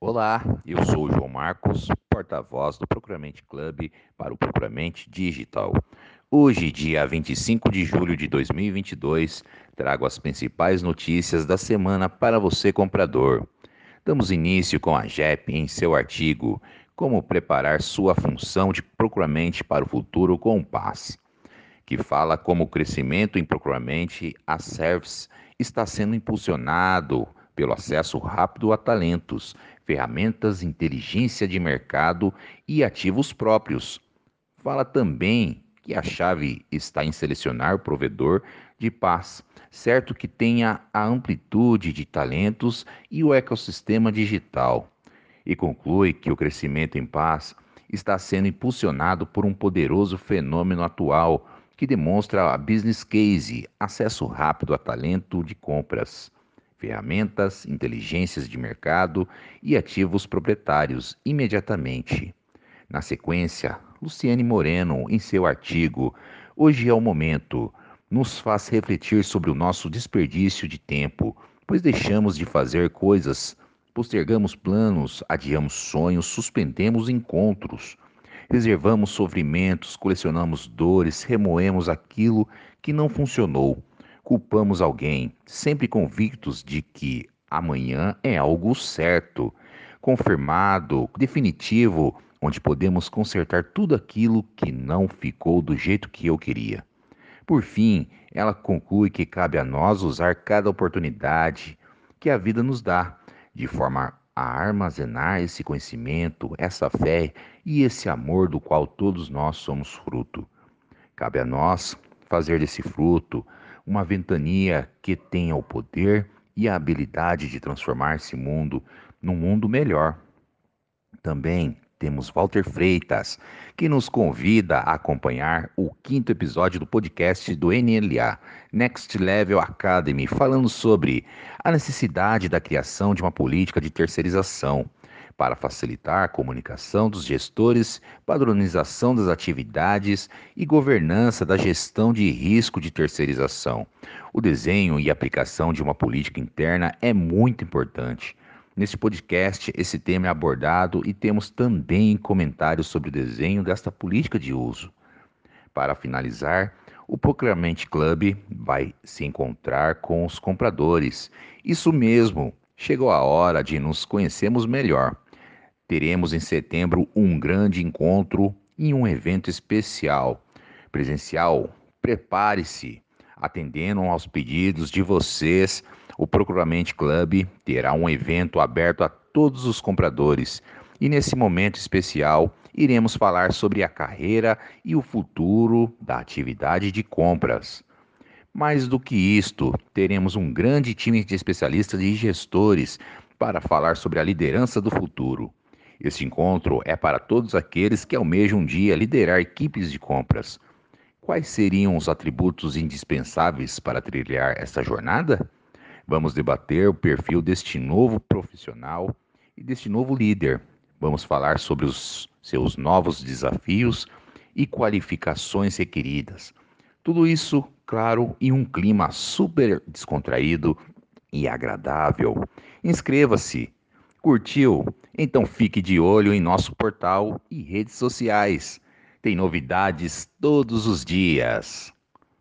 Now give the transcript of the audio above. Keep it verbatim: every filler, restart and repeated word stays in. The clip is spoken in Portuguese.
Olá, eu sou o João Marcos, porta-voz do Procurement Club para o Procurement Digital. Hoje, dia vinte e cinco de julho de dois mil e vinte e dois, trago as principais notícias da semana para você, comprador. Damos início com a G E P em seu artigo, Como Preparar Sua Função de Procurement para o Futuro com o Compass, que fala como o crescimento em Procurement as Services está sendo impulsionado pelo acesso rápido a talentos, ferramentas, inteligência de mercado e ativos próprios. Fala também que a chave está em selecionar o provedor de paz, certo que tenha a amplitude de talentos e o ecossistema digital. E conclui que o crescimento em paz está sendo impulsionado por um poderoso fenômeno atual que demonstra a business case, acesso rápido a talento de compras, ferramentas, inteligências de mercado e ativos proprietários imediatamente. Na sequência, Luciane Moreno, em seu artigo, Hoje é o Momento, nos faz refletir sobre o nosso desperdício de tempo, pois deixamos de fazer coisas, postergamos planos, adiamos sonhos, suspendemos encontros, reservamos sofrimentos, colecionamos dores, remoemos aquilo que não funcionou. Culpamos alguém, sempre convictos de que amanhã é algo certo, confirmado, definitivo, onde podemos consertar tudo aquilo que não ficou do jeito que eu queria. Por fim, ela conclui que cabe a nós usar cada oportunidade que a vida nos dá, de forma a armazenar esse conhecimento, essa fé e esse amor do qual todos nós somos fruto. Cabe a nós fazer desse fruto uma ventania que tenha o poder e a habilidade de transformar esse mundo num mundo melhor. Também temos Walter Freitas, que nos convida a acompanhar o quinto episódio do podcast do N L A, Next Level Academy, falando sobre a necessidade da criação de uma política de terceirização para facilitar a comunicação dos gestores, padronização das atividades e governança da gestão de risco de terceirização. O desenho e aplicação de uma política interna é muito importante. Neste podcast, esse tema é abordado e temos também comentários sobre o desenho desta política de uso. Para finalizar, o Procurement Club vai se encontrar com os compradores. Isso mesmo, chegou a hora de nos conhecermos melhor. Teremos em setembro um grande encontro e um evento especial, presencial. Prepare-se, atendendo aos pedidos de vocês, o Procurement Club terá um evento aberto a todos os compradores. E nesse momento especial, iremos falar sobre a carreira e o futuro da atividade de compras. Mais do que isto, teremos um grande time de especialistas e gestores para falar sobre a liderança do futuro. Este encontro é para todos aqueles que almejam um dia liderar equipes de compras. Quais seriam os atributos indispensáveis para trilhar essa jornada? Vamos debater o perfil deste novo profissional e deste novo líder. Vamos falar sobre os seus novos desafios e qualificações requeridas. Tudo isso, claro, em um clima super descontraído e agradável. Inscreva-se! Curtiu? Então fique de olho em nosso portal e redes sociais. Tem novidades todos os dias.